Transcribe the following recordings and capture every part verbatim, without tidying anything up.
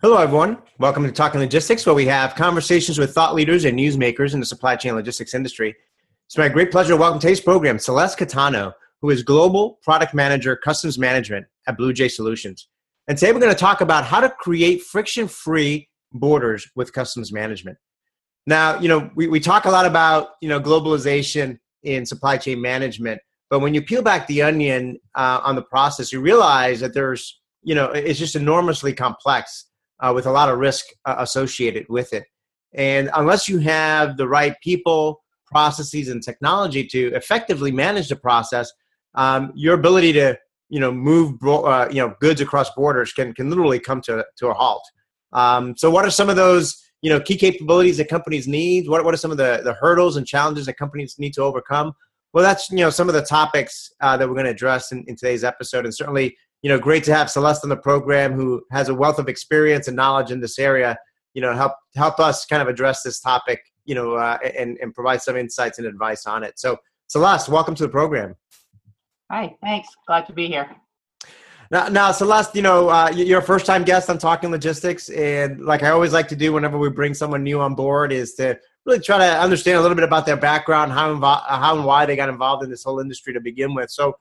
Hello, everyone. Welcome to Talking Logistics, where we have conversations with thought leaders and newsmakers in the supply chain logistics industry. It's my great pleasure to welcome today's program, Celeste Catano, who is Global Product Manager, Customs Management at BluJay Solutions. And today we're going to talk about how to create friction-free borders with customs management. Now, you know, we, we talk a lot about, you know, globalization in supply chain management, but when you peel back the onion uh, on the process, you realize that there's, you know, it's just enormously complex. Uh, with a lot of risk uh, associated with it. And unless you have the right people, processes, and technology to effectively manage the process, um, your ability to you know, move bro- uh, you know, goods across borders can, can literally come to, to a halt. Um, so what are some of those you know, key capabilities that companies need? What, what are some of the, the hurdles and challenges that companies need to overcome? Well, that's you know, some of the topics uh, that we're going to address in, in today's episode, and certainly You know, great to have Celeste on the program, who has a wealth of experience and knowledge in this area. You know, help help us kind of address this topic. You know, uh, and and provide some insights and advice on it. So, Celeste, welcome to the program. Hi, thanks. Glad to be here. Now, now Celeste, you know, uh, you're a first-time guest on Talking Logistics, and like I always like to do whenever we bring someone new on board, is to really try to understand a little bit about their background, how invo- how and why they got involved in this whole industry to begin with. So.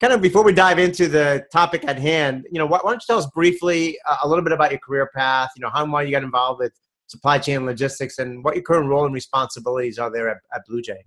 Kind of before we dive into the topic at hand, you know, why don't you tell us briefly a little bit about your career path, you know, how and why you got involved with supply chain logistics and what your current role and responsibilities are there at, at BluJay?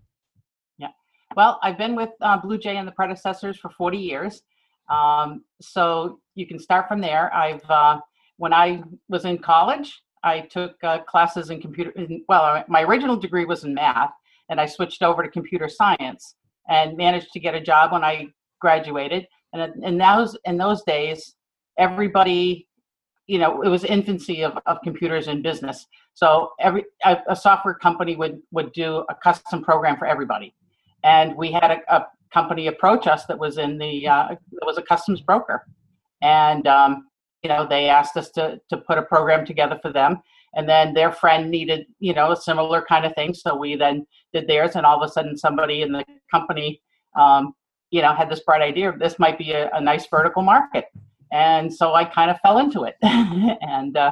Yeah, well, I've been with uh, BluJay and the predecessors for forty years. Um, so you can start from there. I've, uh, when I was in college, I took uh, classes in computer, in, well, my original degree was in math, and I switched over to computer science and managed to get a job when I graduated, and in those in those days, everybody, you know, it was infancy of, of computers in business. So every a, a software company would would do a custom program for everybody, and we had a, a company approach us that was in the uh, that was a customs broker, and um, you know they asked us to to put a program together for them, and then their friend needed you know a similar kind of thing, so we then did theirs, and all of a sudden somebody in the company. Um, you know, had this bright idea of this might be a, a nice vertical market. And so I kind of fell into it. and uh,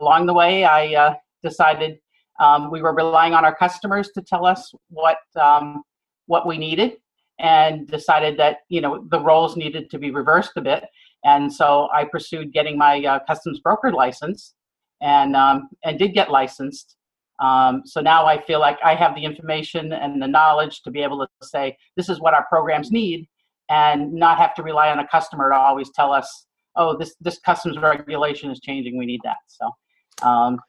along the way, I uh, decided um, we were relying on our customers to tell us what um, what we needed, and decided that, you know, the roles needed to be reversed a bit. And so I pursued getting my uh, customs broker license and, um, and did get licensed. Um, so now I feel like I have the information and the knowledge to be able to say, this is what our programs need, and not have to rely on a customer to always tell us, oh, this, this customs regulation is changing. We need that. So, um,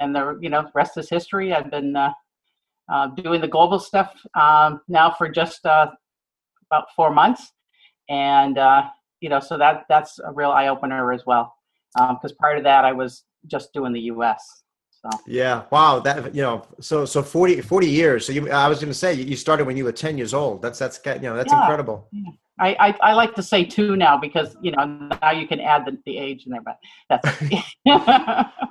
and the, you know, the rest is history. I've been, uh, uh, doing the global stuff, um, now for just, uh, about four months. And, uh, you know, so that, that's a real eye opener as well. Um, cause prior to that I was just doing the U S. So. Yeah. Wow. That, you know, so, so forty, forty years. So you, I was going to say you started when you were ten years old. That's, that's, you know, that's yeah. incredible. I, I, I like to say two now because, you know, now you can add the, the age in there, but that's.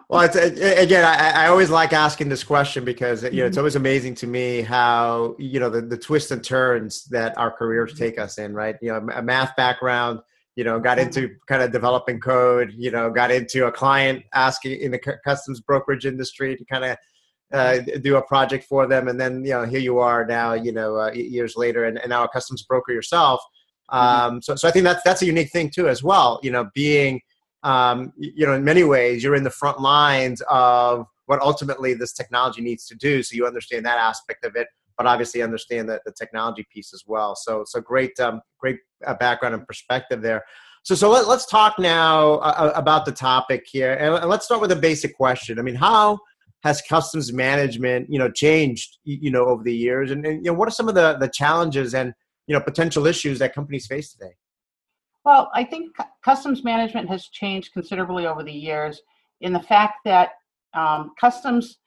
Well, it's, again, I, I always like asking this question because, you know, it's always amazing to me how, you know, the, the twists and turns that our careers take us in, right? You know, a math background, you know, got into kind of developing code, you know, got into a client asking in the customs brokerage industry to kind of uh, do a project for them. And then, you know, here you are now, you know, uh, years later and, and now a customs broker yourself. Um, mm-hmm. So so I think that's, that's a unique thing too, as well, you know, being, um, you know, in many ways you're in the front lines of what ultimately this technology needs to do. So you understand that aspect of it, but obviously understand the, the technology piece as well. So, so great, um, great uh, background and perspective there. So, so let, let's talk now uh, about the topic here, and let's start with a basic question. I mean, how has customs management, you know, changed, you know, over the years, and, and you know, what are some of the, the challenges and you know potential issues that companies face today? Well, I think customs management has changed considerably over the years in the fact that um, customs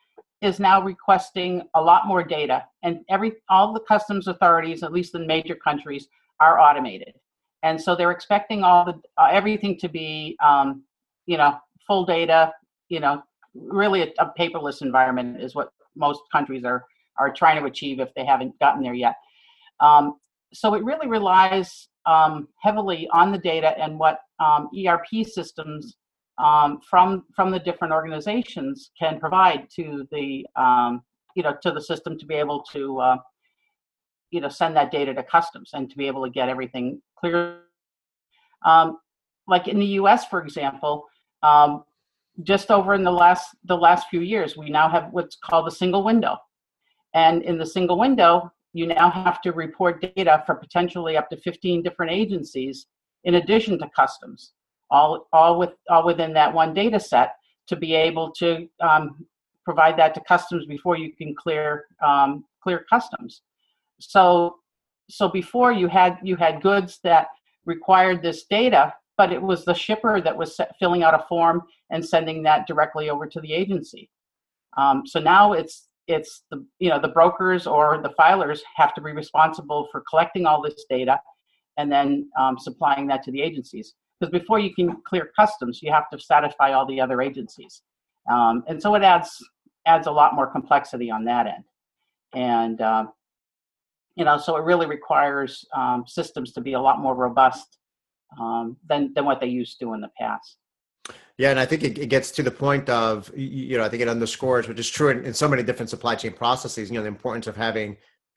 is now requesting a lot more data, and every all the customs authorities, at least in major countries, are automated, and so they're expecting all the uh, everything to be, um, you know, full data. You know, really a, a paperless environment is what most countries are are trying to achieve if they haven't gotten there yet. Um, so it really relies um, heavily on the data and what um, E R P systems um, from from the different organizations can provide to the um, you know to the system to be able to uh, you know send that data to customs and to be able to get everything clear. Um, like in the U S, for example, um, just over in the last the last few years, we now have what's called a single window, and in the single window, you now have to report data for potentially up to fifteen different agencies, in addition to customs, all all with all within that one data set to be able to um, provide that to customs before you can clear um, clear customs. So so before you had you had goods that required this data, but it was the shipper that was filling out a form and sending that directly over to the agency. Um, so now it's it's the you know the brokers or the filers have to be responsible for collecting all this data and then um, supplying that to the agencies. Because before you can clear customs, you have to satisfy all the other agencies. Um, and so it adds adds a lot more complexity on that end. And, uh, you know, so it really requires um, systems to be a lot more robust um, than, than what they used to in the past. Yeah, and I think it, it gets to the point of, you know, I think it underscores, which is true in, in so many different supply chain processes, you know, the importance of having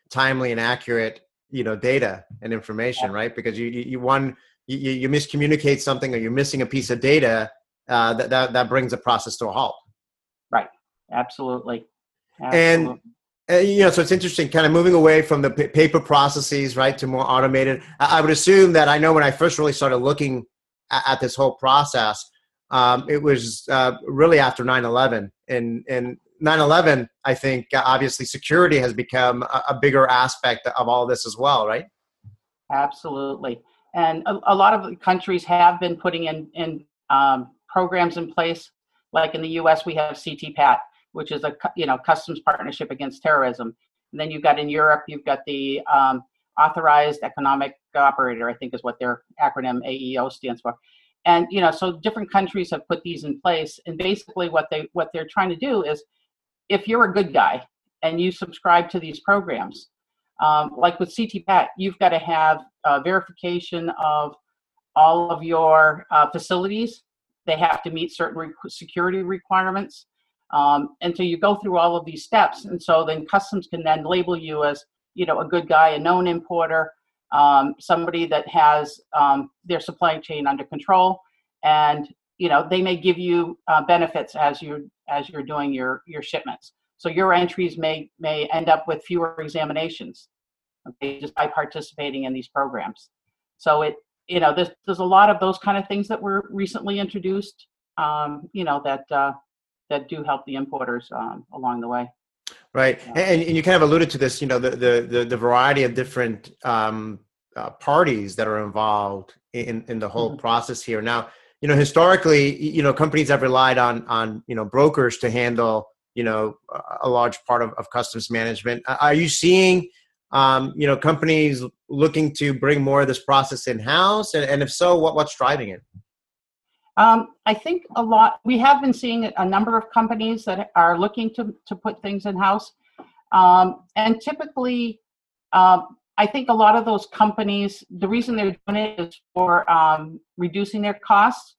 timely and accurate, you know, data and information, yeah. right? Because you, you, you one, you, you miscommunicate something or you're missing a piece of data, uh, that, that, that brings the process to a halt. Right. Absolutely. Absolutely. And, uh, you know, so it's interesting kind of moving away from the p- paper processes, right, to more automated. I, I would assume that I know when I first really started looking at, at this whole process, Um, it was uh, really after nine eleven. And, and nine eleven, I think, uh, obviously, security has become a, a bigger aspect of all this as well, right? Absolutely. And a, a lot of countries have been putting in, in um, programs in place. Like in the U S, we have C T P A T, which is a you know Customs Partnership Against Terrorism. And then you've got in Europe, you've got the um, Authorized Economic Operator, I think is what their acronym A E O stands for. And, you know, so different countries have put these in place. And basically what, they, what they're trying to do is if you're a good guy and you subscribe to these programs, um, like with C T P A T, you've got to have uh, verification of all of your uh, facilities. They have to meet certain re- security requirements. Um, and so you go through all of these steps. And so then customs can then label you as, you know, a good guy, a known importer. Um, somebody that has um, their supply chain under control, and you know they may give you uh, benefits as you as you're doing your your shipments. So your entries may may end up with fewer examinations, okay, just by participating in these programs. So it you know there's there's a lot of those kind of things that were recently introduced, um, you know that uh, that do help the importers um, along the way. Right. And, and you kind of alluded to this, you know, the the the variety of different um, uh, parties that are involved in, in the whole mm-hmm. process here. Now, you know, historically, you know, companies have relied on, on you know, brokers to handle, you know, a large part of, of customs management. Are you seeing, um, you know, companies looking to bring more of this process in-house? And, and if so, what what's driving it? Um, I think a lot, we have been seeing a number of companies that are looking to, to put things in-house. Um, and typically, um, I think a lot of those companies, the reason they're doing it is for um, reducing their costs,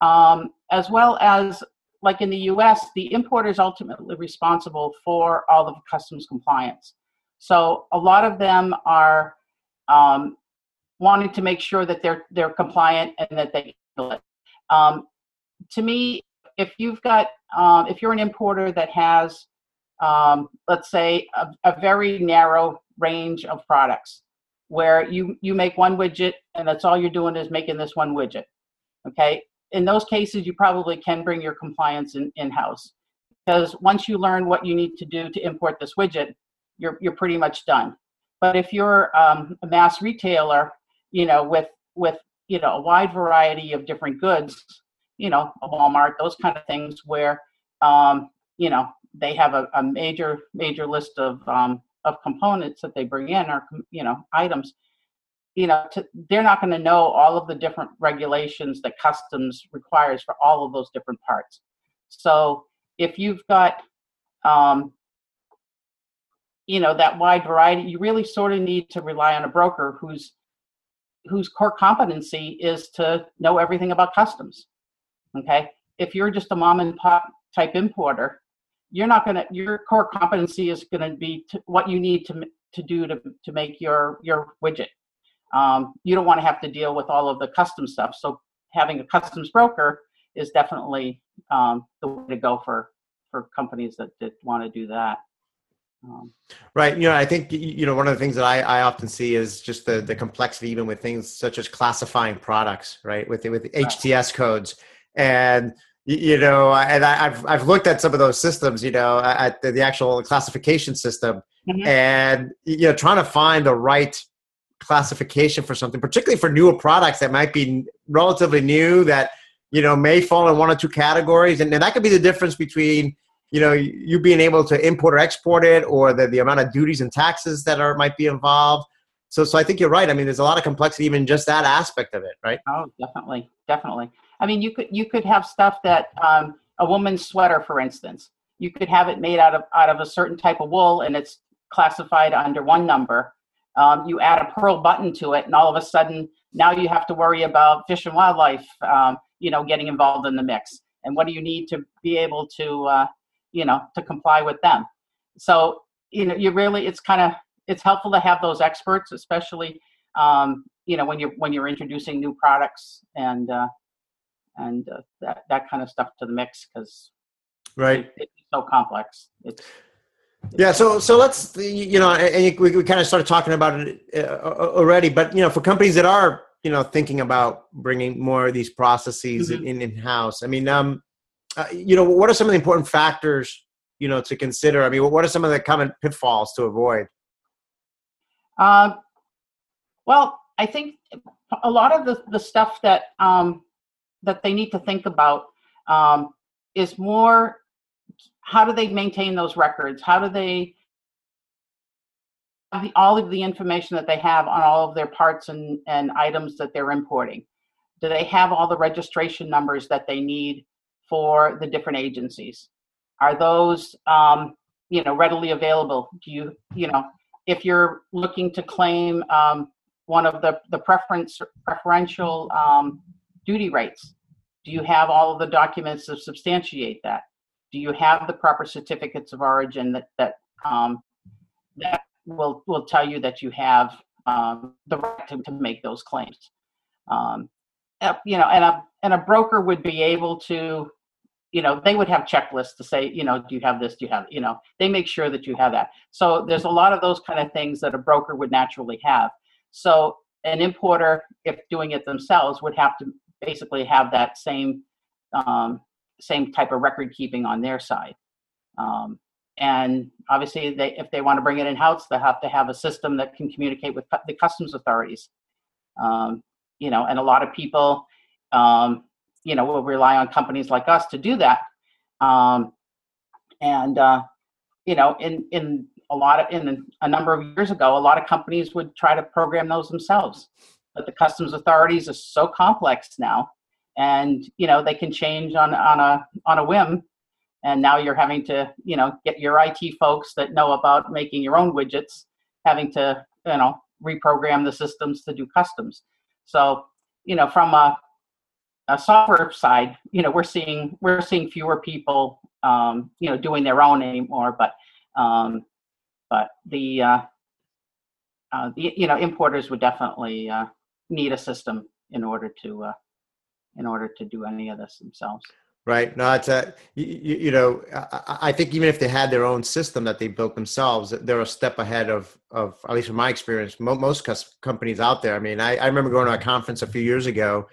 um, as well as, like in the U S, the importer is ultimately responsible for all of the customs compliance. So a lot of them are um, wanting to make sure that they're they're compliant and that they handle it. Um, to me, if you've got, um, if you're an importer that has, um, let's say, a, a very narrow range of products, where you, you make one widget and that's all you're doing is making this one widget, okay? In those cases, you probably can bring your compliance in, in-house, because once you learn what you need to do to import this widget, you're you're pretty much done. But if you're um, a mass retailer, you know, with with you know, a wide variety of different goods, you know, a Walmart, those kind of things where, um, you know, they have a, a major, major list of, um, of components that they bring in or, you know, items, you know, to, they're not going to know all of the different regulations that customs requires for all of those different parts. So if you've got, um, you know, that wide variety, you really sort of need to rely on a broker who's, whose core competency is to know everything about customs, okay? if you're just a mom and pop type importer, you're not going to, your core competency is going to be to, what you need to to do to, to make your, your widget. Um, you don't want to have to deal with all of the custom stuff. So having a customs broker is definitely um, the way to go for, for companies that, that want to do that. Um, right. You know, I think, you know, one of the things that I, I often see is just the, the complexity, even with things such as classifying products, right. With, with H T S codes. And, you know, and I, I've, I've looked at some of those systems, you know, at the, the actual classification system, mm-hmm. and, you know, trying to find the right classification for something, particularly for newer products that might be relatively new that, you know, may fall in one or two categories. And, and that could be the difference between, you know, you being able to import or export it, or the, the amount of duties and taxes that are might be involved. So, so I think you're right. I mean, there's a lot of complexity, even just that aspect of it, right? Oh, definitely. Definitely. I mean, you could, you could have stuff that um, a woman's sweater, for instance, you could have it made out of, out of a certain type of wool, and it's classified under one number. Um, you add a pearl button to it, and all of a sudden now you have to worry about Fish and Wildlife, um, you know, getting involved in the mix. And what do you need to be able to, uh, you know, to comply with them? So, you know, you really, it's kind of, it's helpful to have those experts, especially, um, you know, when you're, when you're introducing new products and, uh, and uh, that, that kind of stuff to the mix, because right. it, it's so complex. It's, it's yeah. So, so let's, you know, and we, we kind of started talking about it uh, already, but, you know, for companies that are, you know, thinking about bringing more of these processes mm-hmm. in, in house, I mean, um, uh, you know, what are some of the important factors, you know, to consider? I mean, what are some of the common pitfalls to avoid? Uh, well, I think a lot of the, the stuff that, um, that they need to think about um, is more, how do they maintain those records? How do they, all of the information that they have on all of their parts and, and items that they're importing? Do they have all the registration numbers that they need for the different agencies? Are those, um, you know, readily available? Do you, you know, if you're looking to claim um, one of the, the preference preferential um, duty rates, do you have all of the documents that substantiate that? Do you have the proper certificates of origin that that um, that will will tell you that you have um, the right to, to make those claims? Um, you know, and a and a broker would be able to, you know, they would have checklists to say, you know, do you have this? Do you have, you know, they make sure that you have that. So there's a lot of those kind of things that a broker would naturally have. So an importer, if doing it themselves, would have to basically have that same um, same type of record keeping on their side. Um, and obviously, they, if they want to bring it in-house, they have to have a system that can communicate with cu- the customs authorities. Um, you know, and a lot of people, um, you know, will rely on companies like us to do that. Um, and, uh, you know, in, in a lot of, in a number of years ago, a lot of companies would try to program those themselves. But the customs authorities are so complex now, and you know they can change on on a on a whim, and now you're having to you know get your I T folks that know about making your own widgets having to you know reprogram the systems to do customs. So you know from a, a software side, you know we're seeing we're seeing fewer people um, you know doing their own anymore, but um, but the, uh, uh, the you know importers would definitely uh, need a system in order to uh, in order to do any of this themselves. Right. No, it's a, you, you know, I, I think even if they had their own system that they built themselves, they're a step ahead of, of at least from my experience, mo- most cus- companies out there. I mean, I, I remember going to a conference a few years ago,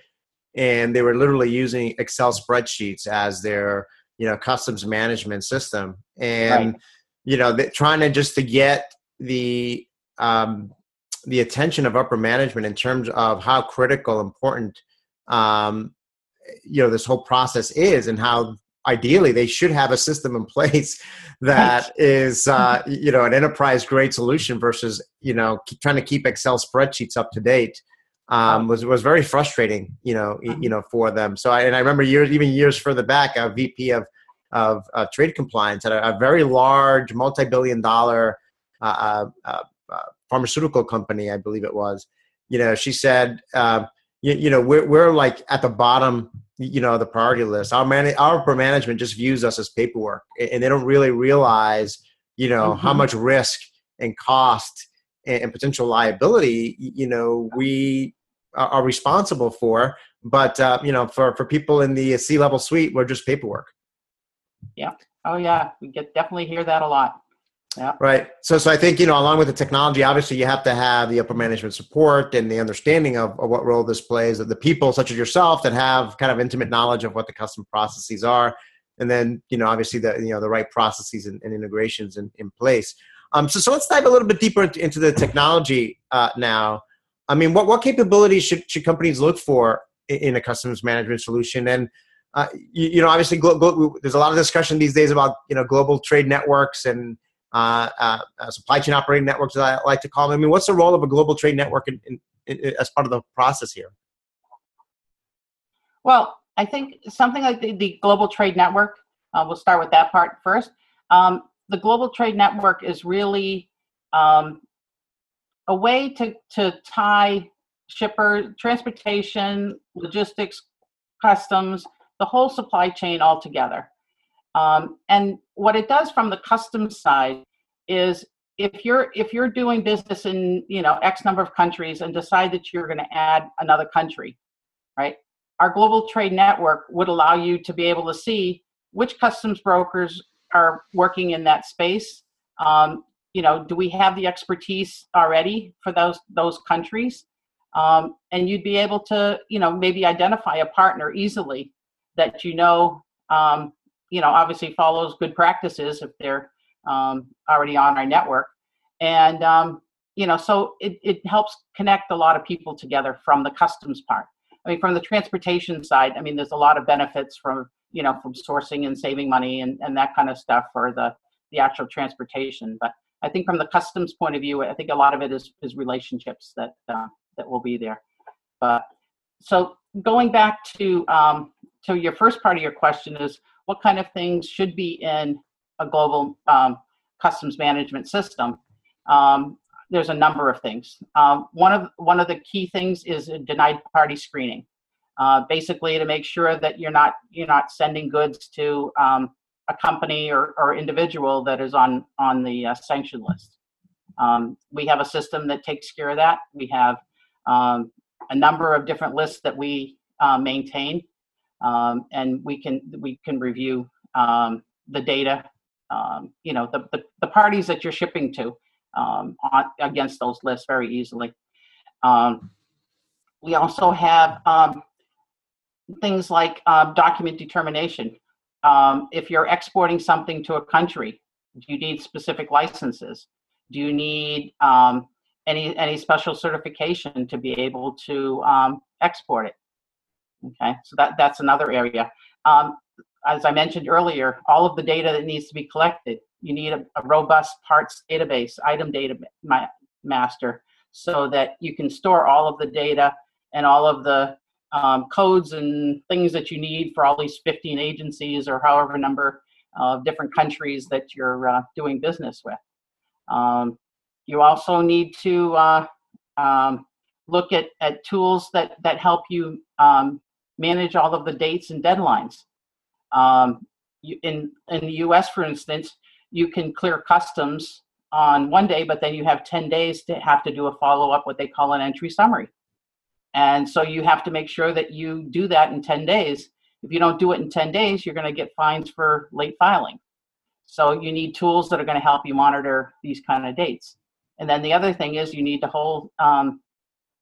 and they were literally using Excel spreadsheets as their, you know, customs management system. And, right. you know, trying to just to get the, um, the attention of upper management in terms of how critical, important, um, you know, this whole process is, and how ideally they should have a system in place that is, uh, you know, an enterprise grade solution versus, you know, keep trying to keep Excel spreadsheets up to date, um, was, was very frustrating, you know, you know, for them. So I, and I remember years, even years further back, a V P of, of, uh, trade compliance at a, a very large multi-billion dollar, uh, uh, uh, pharmaceutical company, I believe it was, you know, she said, um, uh, You, you know, we're, we're like at the bottom you know, the priority list. Our man, our upper management just views us as paperwork, and they don't really realize, you know, mm-hmm. how much risk and cost and, and potential liability, you know, we are, are responsible for. But, uh, you know, for, for people in the C-level suite, we're just paperwork. Yeah. Oh, yeah. We get definitely hear that a lot. Yeah. Right. So, so I think, you know, along with the technology, obviously you have to have the upper management support and the understanding of, of what role this plays, of the people such as yourself that have kind of intimate knowledge of what the custom processes are. And then, you know, obviously the, you know, the right processes and, and integrations in, in place. Um, so, so let's dive a little bit deeper into the technology uh, now. I mean, what, what capabilities should, should companies look for in, in a customs management solution? And, uh, you, you know, obviously glo- glo- there's a lot of discussion these days about, you know, global trade networks and, Uh, uh, supply chain operating networks, as I like to call them. I mean, what's the role of a global trade network in, in, in, as part of the process here? Well, I think something like the, the global trade network, uh, we'll start with that part first. Um, the global trade network is really um, a way to, to tie shipper, transportation, logistics, customs, the whole supply chain all together. Um, and what it does from the customs side is if you're if you're doing business in, you know, X number of countries and decide that you're going to add another country, right? Our global trade network would allow you to be able to see which customs brokers are working in that space. Um, you know, do we have the expertise already for those those countries? Um, and you'd be able to, you know, maybe identify a partner easily that you know. Um, you know, obviously follows good practices if they're um, already on our network. And, um, you know, so it, it helps connect a lot of people together from the customs part. I mean, from the transportation side, I mean, there's a lot of benefits from, you know, from sourcing and saving money and, and that kind of stuff for the, the actual transportation. But I think from the customs point of view, I think a lot of it is, is relationships that, uh, that will be there. But so going back to, um, to your first part of your question is, what kind of things should be in a global um, customs management system? Um, there's a number of things. Um, one of one of the key things is a denied party screening, uh, basically to make sure that you're not you're not sending goods to um, a company or, or individual that is on on the uh, sanction list. Um, we have a system that takes care of that. We have um, a number of different lists that we uh, maintain. Um, and we can we can review um, the data, um, you know, the, the, the parties that you're shipping to um, on, against those lists very easily. Um, we also have um, things like uh, document determination. Um, if you're exporting something to a country, do you need specific licenses? Do you need um, any any special certification to be able to um, export it? Okay, so that, that's another area. Um, as I mentioned earlier, all of the data that needs to be collected, you need a, a robust parts database, item data ma- master, so that you can store all of the data and all of the um, codes and things that you need for all these fifteen agencies or however number of different countries that you're uh, doing business with. Um, you also need to uh, um, look at, at tools that, that help you um, manage all of the dates and deadlines. Um, you, in in the U S, for instance, you can clear customs on one day, but then you have ten days to have to do a follow-up, what they call an entry summary. And so you have to make sure that you do that in ten days. If you don't do it in ten days, you're going to get fines for late filing. So you need tools that are going to help you monitor these kind of dates. And then the other thing is you need to hold um,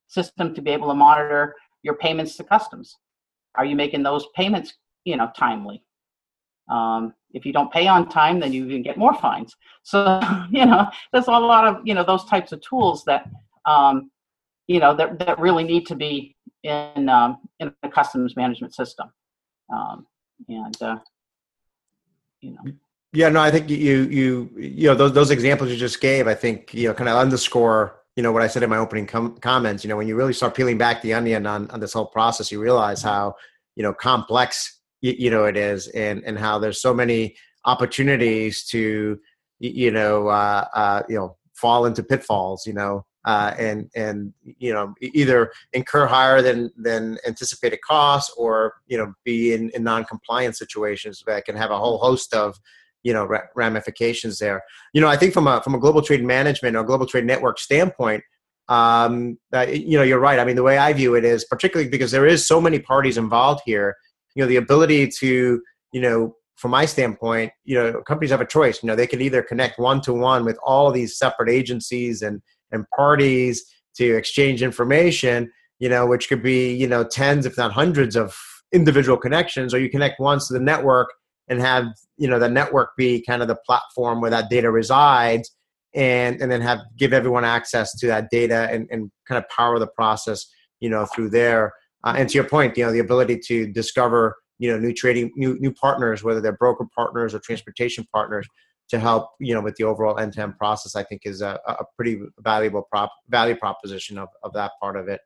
system to be able to monitor your payments to customs. Are you making those payments, you know, timely? Um, if you don't pay on time, then you can get more fines. So, you know, there's a lot of, you know, those types of tools that, um, you know, that, that really need to be in um, in the customs management system. Um, and, uh, you know. Yeah, no, I think you, you, you know, those, those examples you just gave, I think, you know, kind of underscore you know, what I said in my opening com- comments, you know, when you really start peeling back the onion on, on this whole process, you realize how, you know, complex, you, you know, it is and, and how there's so many opportunities to, you know, uh, uh, you know, fall into pitfalls, you know, uh, and and you know either incur higher than than anticipated costs, or you know be in, in non-compliance situations that can have a whole host of you know ra- ramifications there. You know, I think from a from a global trade management or global trade network standpoint, um, uh, you know, you're right. I mean, the way I view it is, particularly because there is so many parties involved here, you know, the ability to, you know, from my standpoint, you know, companies have a choice. You know, they can either connect one-to-one with all these separate agencies and, and parties to exchange information, you know, which could be, you know, tens, if not hundreds of individual connections, or you connect once to the network and have, you know, the network be kind of the platform where that data resides, and, and then have, give everyone access to that data and, and kind of power the process, you know, through there. Uh, and to your point, you know, the ability to discover, you know, new trading, new new partners, whether they're broker partners or transportation partners, to help, you know, with the overall end-to-end process, I think is a, a pretty valuable prop, value proposition of, of that part of it.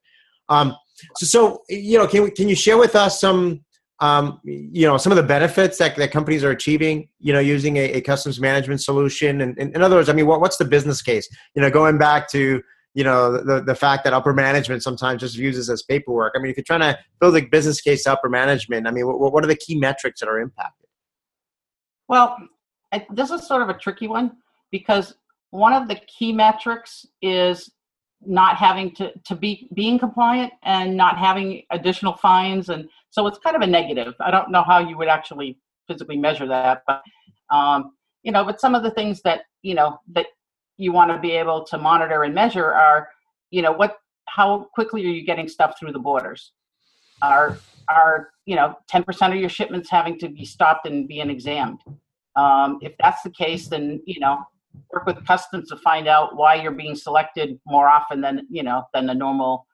Um, so, so, you know, can we, can you share with us some, um, you know, some of the benefits that, that companies are achieving, you know, using a, a customs management solution? And, and in other words, I mean, what, what's the business case? You know, going back to, you know, the, the fact that upper management sometimes just views this as paperwork. I mean, if you're trying to build a business case to upper management, I mean, what, what are the key metrics that are impacted? Well, I, this is sort of a tricky one, because one of the key metrics is not having to, to be being compliant and not having additional fines. And so it's kind of a negative. I don't know how you would actually physically measure that, but, um, you know, but some of the things that, you know, that you want to be able to monitor and measure are, you know, what, how quickly are you getting stuff through the borders? Are, are, you know, ten percent of your shipments having to be stopped and being examined? Um, if that's the case, then, you know, work with customs to find out why you're being selected more often than, you know, than the normal,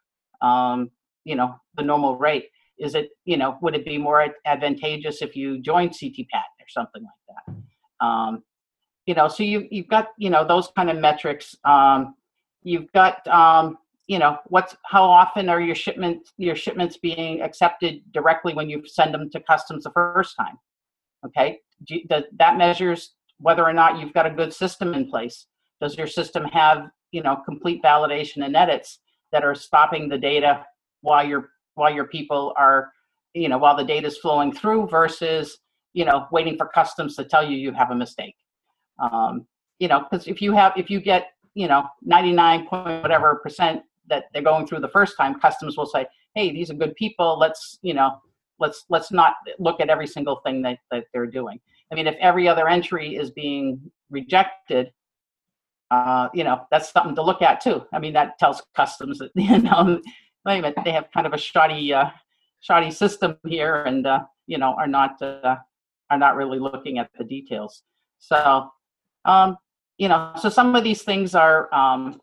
um, you know, the normal rate. Is it, you know, would it be more advantageous if you joined C T P A T or something like that? Um, You know, so you, you've got, you know, those kind of metrics. Um, you've got, um, you know, what's, how often are your shipments, your shipments being accepted directly when you send them to customs the first time? Okay. Do you, the, that measures whether or not you've got a good system in place. Does your system have, you know, complete validation and edits that are stopping the data while your, while your people are, you know, while the data is flowing through, versus, you know, waiting for customs to tell you you have a mistake. Um, you know, because if you have, if you get, you know, ninety-nine point whatever percent that they're going through the first time, customs will say, hey, these are good people. Let's, you know, let's, let's not look at every single thing that, that they're doing. I mean, if every other entry is being rejected, uh, you know, that's something to look at too. I mean, that tells customs that, you know, wait a minute, they have kind of a shoddy, uh, shoddy system here, and, uh, you know, are not, uh, are not really looking at the details. So, Um, you know, so some of these things are, um,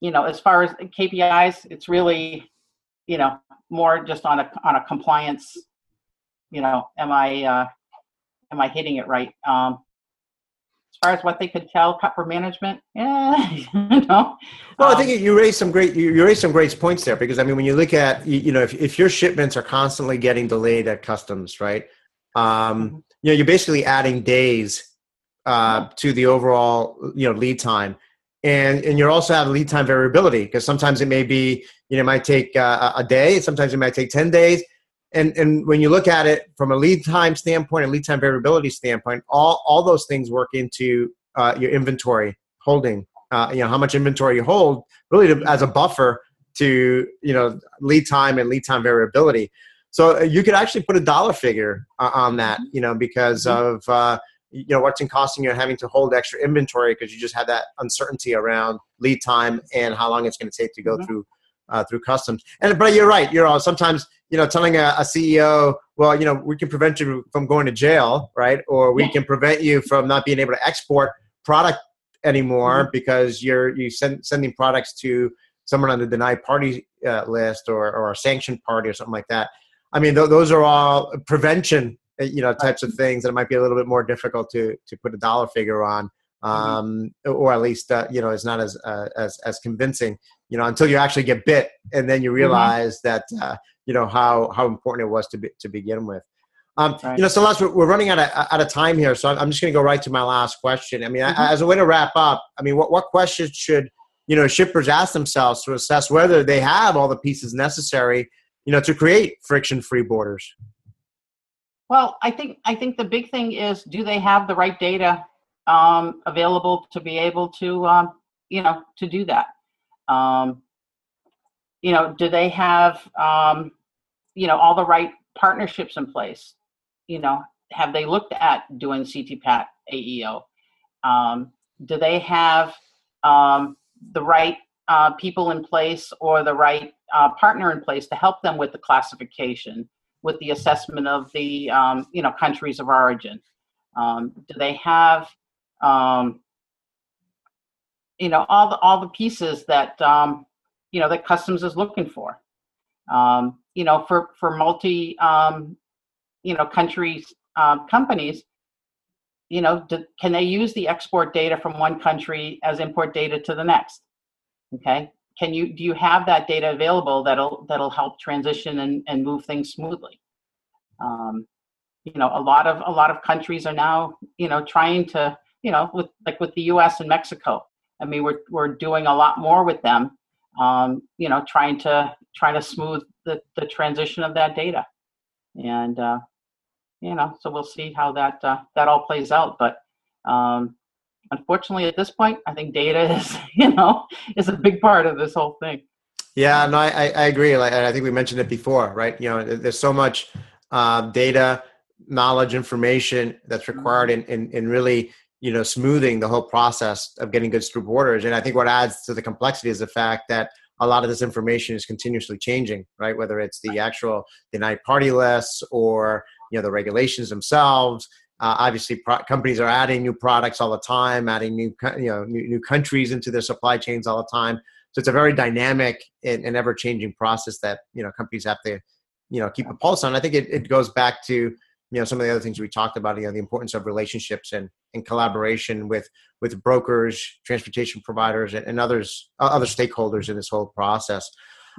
you know, as far as K P Is, it's really, you know, more just on a, on a compliance, you know, am I, uh, am I hitting it right? Um, as far as what they could tell upper management, yeah, you know. Well, um, I think you raised some great, you raised some great points there, because I mean, when you look at, you, you know, if, if your shipments are constantly getting delayed at customs, right. Um, you know, you're basically adding days Uh, to the overall, you know, lead time, and and you also have lead time variability, because sometimes it may be, you know, it might take uh, a day, sometimes it might take ten days, and and when you look at it from a lead time standpoint and lead time variability standpoint, all all those things work into uh, your inventory holding, uh, you know, how much inventory you hold, really to, as a buffer to, you know, lead time and lead time variability. So you could actually put a dollar figure uh, on that, you know, because of uh, you know, what's in costing you having to hold extra inventory, because you just have that uncertainty around lead time and how long it's going to take to go mm-hmm. through uh, through customs. And but you're right. You know, sometimes, you know, telling a, a C E O, well, you know, we can prevent you from going to jail, right? Or we yeah. can prevent you from not being able to export product anymore mm-hmm. because you're you send, sending products to someone on the denied party uh, list or, or a sanctioned party or something like that. I mean, th- those are all prevention, you know, types of things that might be a little bit more difficult to to put a dollar figure on, um, mm-hmm. or at least, uh, you know, it's not as uh, as as convincing, you know, until you actually get bit, and then you realize mm-hmm. that, uh, you know, how how important it was to be, to begin with. Um, right. You know, so Celeste, we're, we're running out of out of time here, so I'm just going to go right to my last question. I mean, mm-hmm. I, as a way to wrap up, I mean, what what questions should you know, shippers ask themselves to assess whether they have all the pieces necessary, you know, to create friction-free borders? Well, I think I think the big thing is, do they have the right data um, available to be able to, um, you know, to do that? Um, you know, do they have, um, you know, all the right partnerships in place? You know, have they looked at doing C T PAT, A E O? Um, do they have um, the right uh, people in place or the right uh, partner in place to help them with the classification, with the assessment of the um, you know, countries of origin? Um, do they have um, you know, all the all the pieces that um, you know, that customs is looking for? Um, you know, for for multi um, you know, countries, uh, companies, you know, do, can they use the export data from one country as import data to the next? Okay. Can you, do you have that data available that'll, that'll help transition and, and move things smoothly? Um, you know, a lot of, a lot of countries are now, you know, trying to, you know, with, like with the U S and Mexico, I mean, we're, we're doing a lot more with them, um, you know, trying to, trying to smooth the, the transition of that data. And, uh, you know, so we'll see how that uh, that all plays out. But um, unfortunately, at this point, I think data is, you know, is a big part of this whole thing. Yeah, no, I, I agree. Like, I think we mentioned it before, right? You know, there's so much uh, data, knowledge, information that's required in, in, in really, you know, smoothing the whole process of getting goods through borders. And I think what adds to the complexity is the fact that a lot of this information is continuously changing, right? Whether it's the actual denied party lists or, you know, the regulations themselves. Uh, obviously, pro- companies are adding new products all the time, adding new, co- you know, new, new countries into their supply chains all the time. So it's a very dynamic and, and ever-changing process that, you know, companies have to, you know, keep a pulse on. I think it, it goes back to, you know, some of the other things we talked about, you know, the importance of relationships and, and collaboration with, with brokers, transportation providers, and, and others, uh, other stakeholders in this whole process.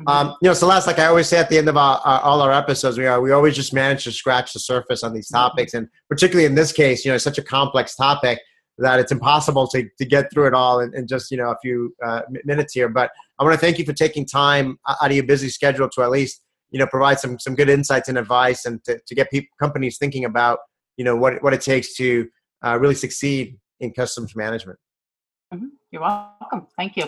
Um, you know, Celeste, like I always say at the end of our, our, all our episodes, we are, we always just manage to scratch the surface on these topics. And particularly in this case, you know, it's such a complex topic that it's impossible to, to get through it all in, in just, you know, a few uh, minutes here. But I want to thank you for taking time out of your busy schedule to at least, you know, provide some, some good insights and advice and to, to get people, companies thinking about, you know, what, what it takes to uh, really succeed in customs management. Mm-hmm. You're welcome. Thank you.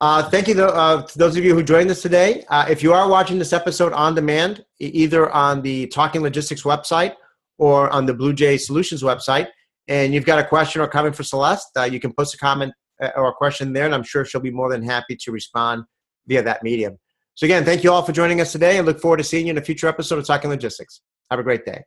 Uh, thank you to, uh, to those of you who joined us today. Uh, if you are watching this episode on demand, either on the Talking Logistics website or on the BluJay Solutions website, and you've got a question or comment for Celeste, uh, you can post a comment or a question there, and I'm sure she'll be more than happy to respond via that medium. So again, thank you all for joining us today, and look forward to seeing you in a future episode of Talking Logistics. Have a great day.